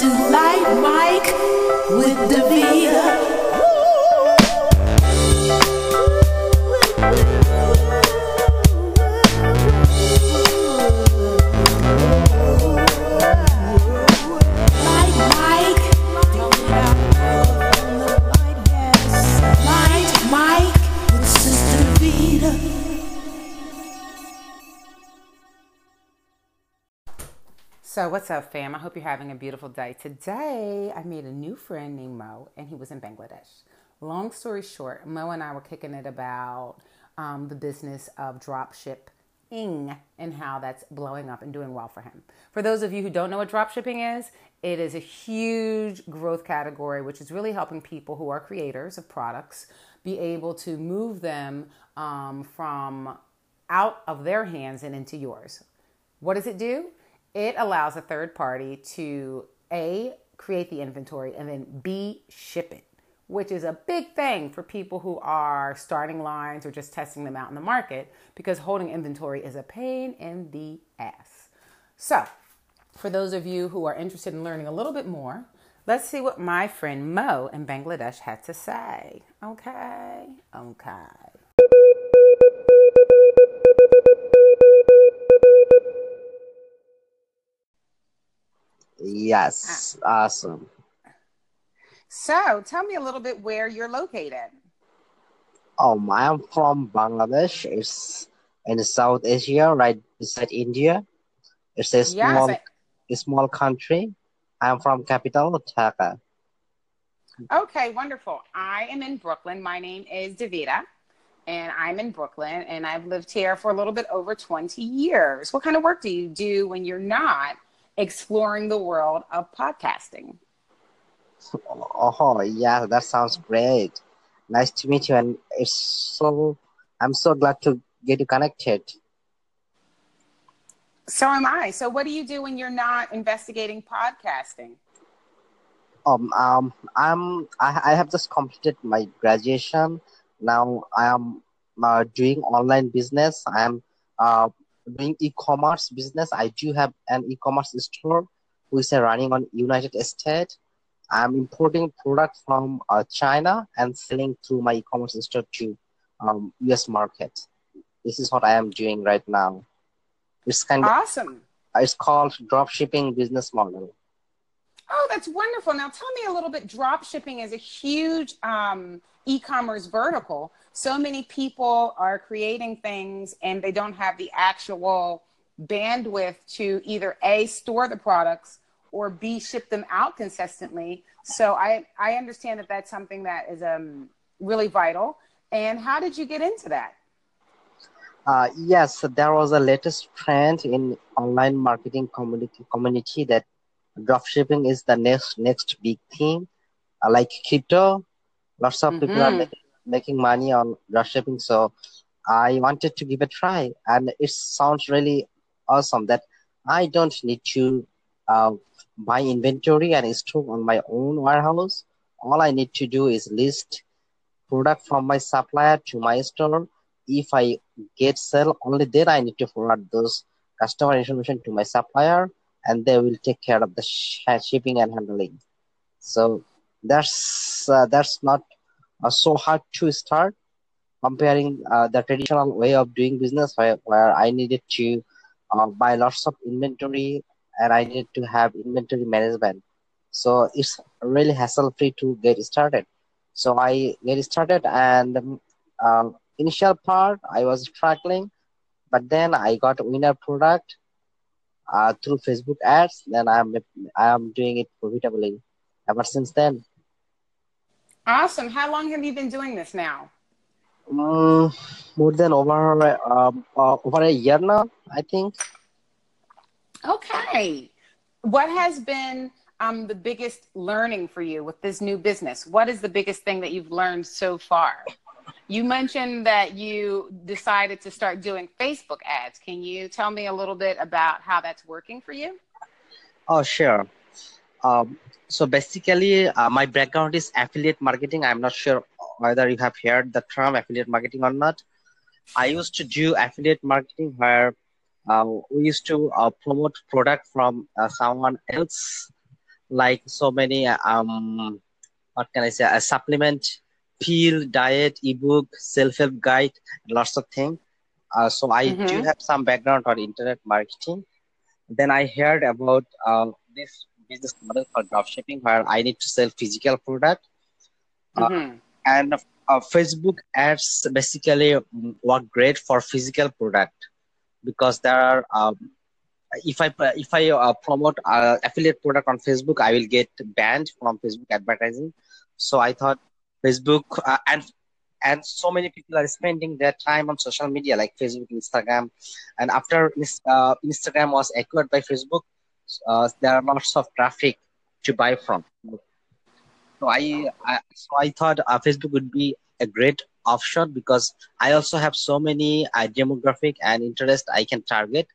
to Light Mike with the V. So what's up, fam? I hope you're having a beautiful day. Today, I made a new friend named Mo, and he was in Bangladesh. Long story short, Mo and I were kicking it about the business of dropshipping and how that's blowing up and doing well for him. For those of you who don't know what dropshipping is, it is a huge growth category, which is really helping people who are creators of products be able to move them from out of their hands and into yours. What does it do? It allows a third party to A, create the inventory, and then B, ship it, which is a big thing for people who are starting lines or just testing them out in the market, because holding inventory is a pain in the ass. So for those of you who are interested in learning a little bit more, let's see what my friend Mo in Bangladesh had to say. Okay. Yes. Awesome. So tell me a little bit where you're located. I'm from Bangladesh. It's in South Asia, right beside India. It's a small, small country. I'm from capital, Dhaka. Okay, wonderful. I am in Brooklyn. My name is David, and I'm in Brooklyn, and I've lived here for a little bit over 20 years. What kind of work do you do when you're not exploring the world of podcasting? Oh, yeah, that sounds great. Nice to meet you, and I'm so glad to get you connected. So am I. So what do you do when you're not investigating podcasting? I have just completed my graduation. Now I am doing online business. I am doing e-commerce business. I do have an e-commerce store who is running on United States. I'm importing products from China and selling through my e-commerce store to U.S. market. This is what I am doing right now. It's kind of awesome. It's called dropshipping business model. Oh, that's wonderful. Now tell me a little bit. Dropshipping is a huge e-commerce vertical. So many people are creating things and they don't have the actual bandwidth to either A, store the products, or B, ship them out consistently. So I understand that that's something that is really vital. And how did you get into that? Yes, there was a latest trend in online marketing community that dropshipping is the next big thing, like crypto. Lots of people are making money on dropshipping, so I wanted to give a try, and it sounds really awesome that I don't need to buy inventory and store on my own warehouse. All I need to do is list product from my supplier to my store. If I get sell, only then I need to forward those customer information to my supplier, and they will take care of the shipping and handling. So that's not so hard to start comparing the traditional way of doing business where I needed to buy lots of inventory and I needed to have inventory management. So it's really hassle-free to get started. So I get started, and initial part I was struggling, but then I got winner product through Facebook ads. Then I'm doing it profitably ever since then. Awesome. How long have you been doing this now? More than over a year now, I think. Okay. What has been the biggest learning for you with this new business? What is the biggest thing that you've learned so far? You mentioned that you decided to start doing Facebook ads. Can you tell me a little bit about how that's working for you? Oh, sure. So basically, my background is affiliate marketing. I'm not sure whether you have heard the term affiliate marketing or not. I used to do affiliate marketing where we used to promote product from someone else like so many what can I say, a supplement, pill, diet, ebook, self-help guide, lots of things. So I do have some background on internet marketing. Then I heard about this business model for dropshipping where I need to sell physical product. And Facebook ads basically work great for physical product because there are if I promote affiliate product on Facebook, I will get banned from Facebook advertising. So I thought Facebook and so many people are spending their time on social media like Facebook, Instagram. And after Instagram was acquired by Facebook, there are lots of traffic to buy from. So I thought Facebook would be a great option because I also have so many demographic and interest I can target.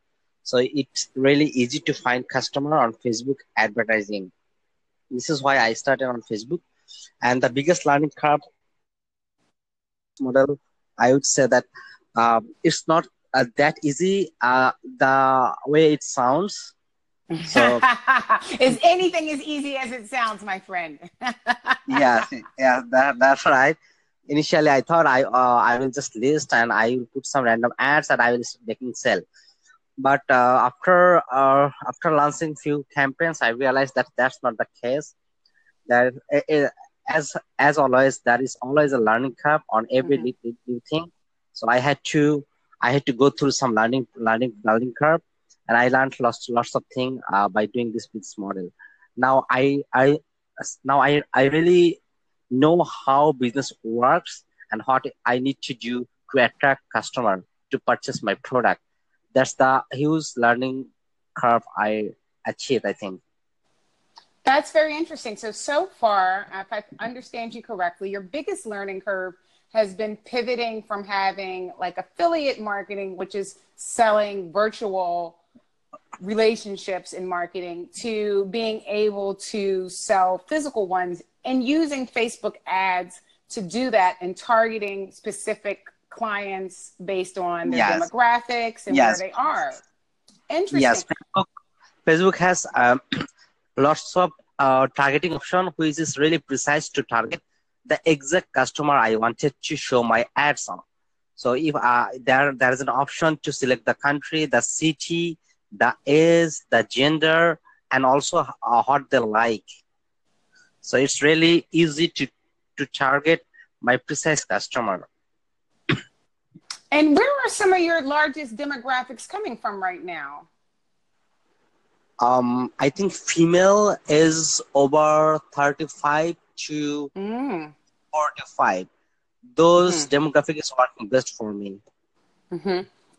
So it's really easy to find customer on Facebook advertising. This is why I started on Facebook. And the biggest learning curve model, I would say that it's not that easy the way it sounds. So, is anything as easy as it sounds, my friend? yeah, that's right. Initially, I thought I will just list and I will put some random ads and I will making sell. But after launching few campaigns, I realized that that's not the case. That as always, there is always a learning curve on every new thing. So I had to go through some learning curve. And I learned lots of things by doing this business model. Now I really know how business works and what I need to do to attract customer to purchase my product. That's the huge learning curve I achieved, I think. That's very interesting. So far, if I understand you correctly, your biggest learning curve has been pivoting from having like affiliate marketing, which is selling virtual relationships in marketing, to being able to sell physical ones and using Facebook ads to do that and targeting specific clients based on their demographics and where they are. Interesting. Yes, Facebook has lots of targeting option, which is really precise to target the exact customer I wanted to show my ads on. So if there is an option to select the country, the city, the age, the gender, and also what they like. So it's really easy to target my precise customer. And where are some of your largest demographics coming from right now? I think female is over 35 to 45. Those demographic is working best for me.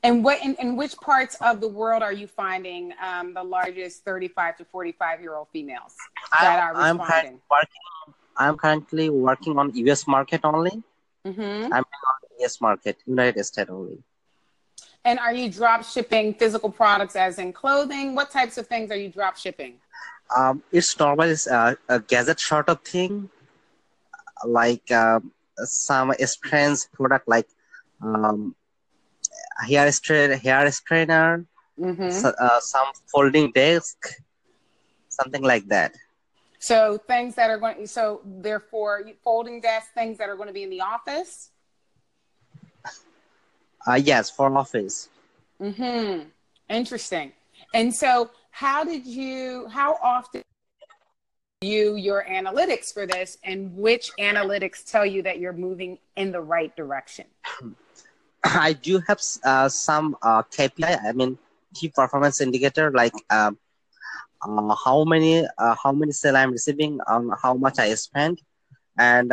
And what in which parts of the world are you finding the largest 35 to 45-year-old females that are responding? I'm currently working on U.S. market only. I'm on the U.S. market, United States only. And are you drop shipping physical products as in clothing? What types of things are you drop shipping? It's normally a gadget sort of thing, like some strange product like hair strainer, some folding desk, something like that. So things that are going, so therefore folding desk, things that are going to be in the office? Yes, for office. Interesting. And so how often do you your analytics for this, and which analytics tell you that you're moving in the right direction? I do have some KPI, I mean, key performance indicator, like how many sales I'm receiving, how much I spend, and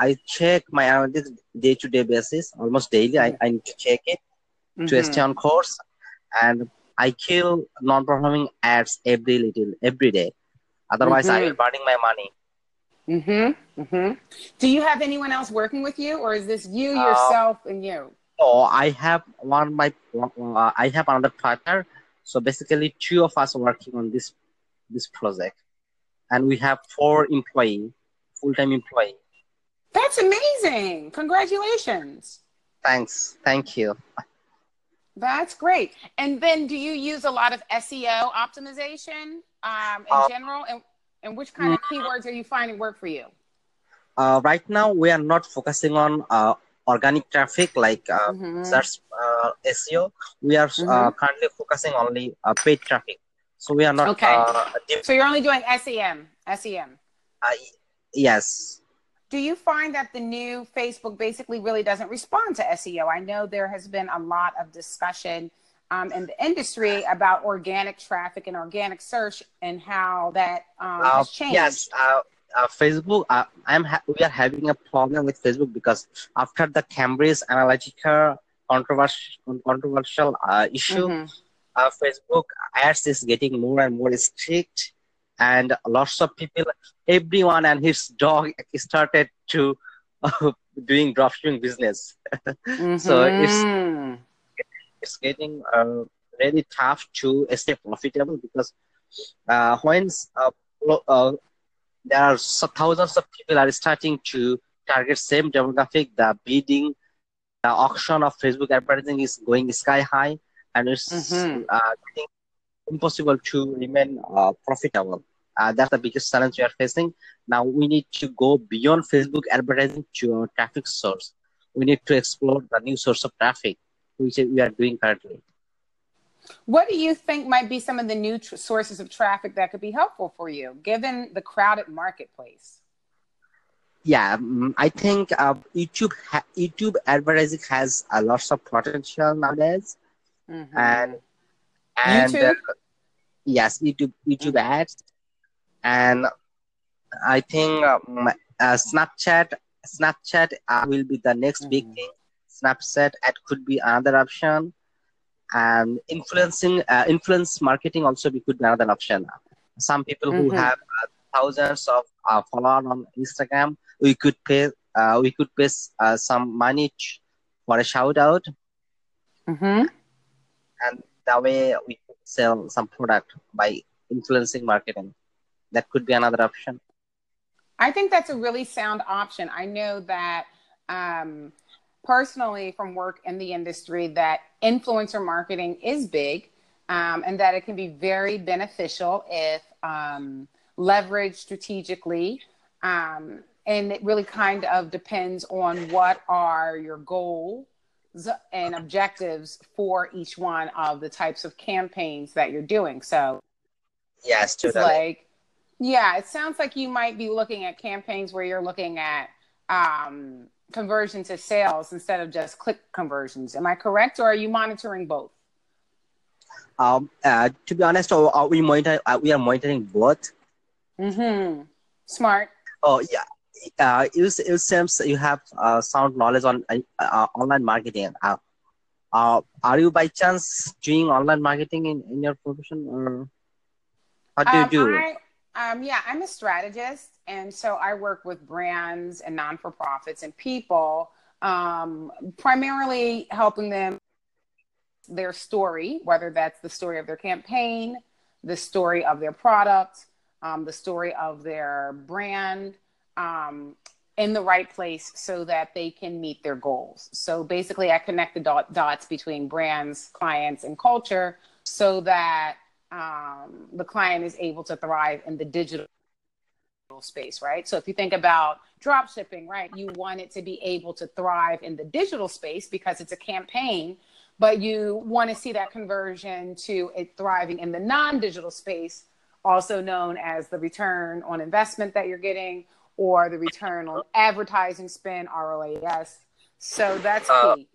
I check my analytics day-to-day basis, almost daily. I need to check it to stay on course, and I kill non-performing ads every day. Otherwise, I will burning my money. Do you have anyone else working with you, or is this you yourself and you? Oh, I have I have another partner. So basically, two of us are working on this project, and we have 4 full-time employees. That's amazing! Congratulations. Thanks. Thank you. That's great. And then, do you use a lot of SEO optimization? in general? And which kind of keywords are you finding work for you? Right now, we are not focusing on organic traffic like search SEO. We are currently focusing only paid traffic. So we are not... Okay. So you're only doing SEM. Yes. Do you find that the new Facebook basically really doesn't respond to SEO? I know there has been a lot of discussion in the industry about organic traffic and organic search and how that has changed. Yes, Facebook. We are having a problem with Facebook because after the Cambridge Analytica controversial issue, Facebook ads is getting more and more strict. And lots of people, everyone and his dog started to doing dropshipping business. So it's getting really tough to stay profitable because when there are thousands of people are starting to target same demographic, the bidding, the auction of Facebook advertising is going sky high, and it's getting impossible to remain profitable. That's the biggest challenge we are facing. Now we need to go beyond Facebook advertising to traffic source. We need to explore the new source of traffic, which we are doing currently. What do you think might be some of the new sources of traffic that could be helpful for you, given the crowded marketplace? Yeah, I think YouTube advertising has a lot of potential nowadays. And YouTube? Yes, YouTube ads. And I think Snapchat will be the next big thing. Snapchat ad could be another option. And influence marketing also could be another option. Some people who have thousands of followers on Instagram, we could pay some money for a shout out. And that way we could sell some product by influencing marketing. That could be another option. I think that's a really sound option. I know that personally from work in the industry that influencer marketing is big and that it can be very beneficial if leveraged strategically. And it really kind of depends on what are your goals and objectives for each one of the types of campaigns that you're doing. So yes, totally. It sounds like you might be looking at campaigns where you're looking at conversion to sales instead of just click conversions. Am I correct, or are you monitoring both? To be honest, we are monitoring both. Smart. Oh yeah. It seems you have sound knowledge on online marketing. Are you by chance doing online marketing in your profession, or how do you do? I'm a strategist, and so I work with brands and non-for-profits and people, primarily helping them their story, whether that's the story of their campaign, the story of their product, the story of their brand, in the right place so that they can meet their goals. So basically I connect the dots between brands, clients, and culture so that the client is able to thrive in the digital space, right? So if you think about drop shipping, right, you want it to be able to thrive in the digital space because it's a campaign, but you want to see that conversion to it thriving in the non-digital space, also known as the return on investment that you're getting, or the return on advertising spend, ROAS. So that's key.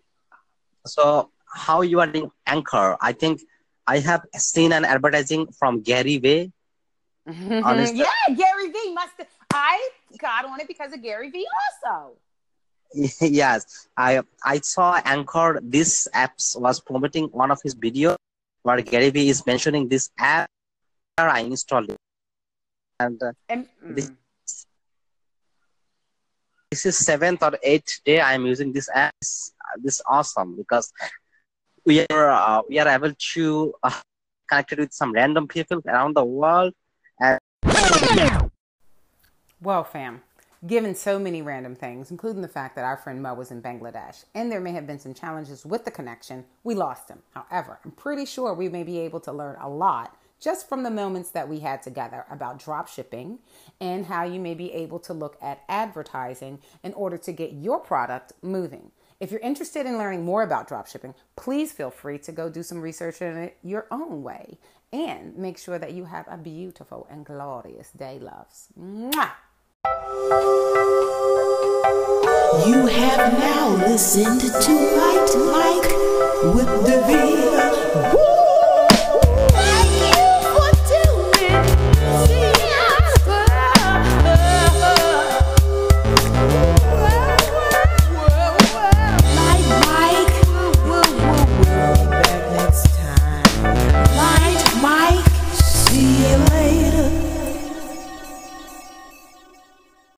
So how you are doing Anchor? I think I have seen an advertising from Gary Vee. Gary Vee. I got on it because of Gary Vee also. Yes, I saw Anchor. This app was promoting one of his videos where Gary Vee is mentioning this app. I installed it. This is 7th or 8th day I'm using this app. This is awesome because we are able to connect with some random people around the world. Well, fam, given so many random things, including the fact that our friend Mo was in Bangladesh and there may have been some challenges with the connection, we lost him. However, I'm pretty sure we may be able to learn a lot just from the moments that we had together about drop shipping and how you may be able to look at advertising in order to get your product moving. If you're interested in learning more about drop shipping, please feel free to go do some research in it your own way and make sure that you have a beautiful and glorious day, loves. Mwah! You have now listened to Light Mike with the V.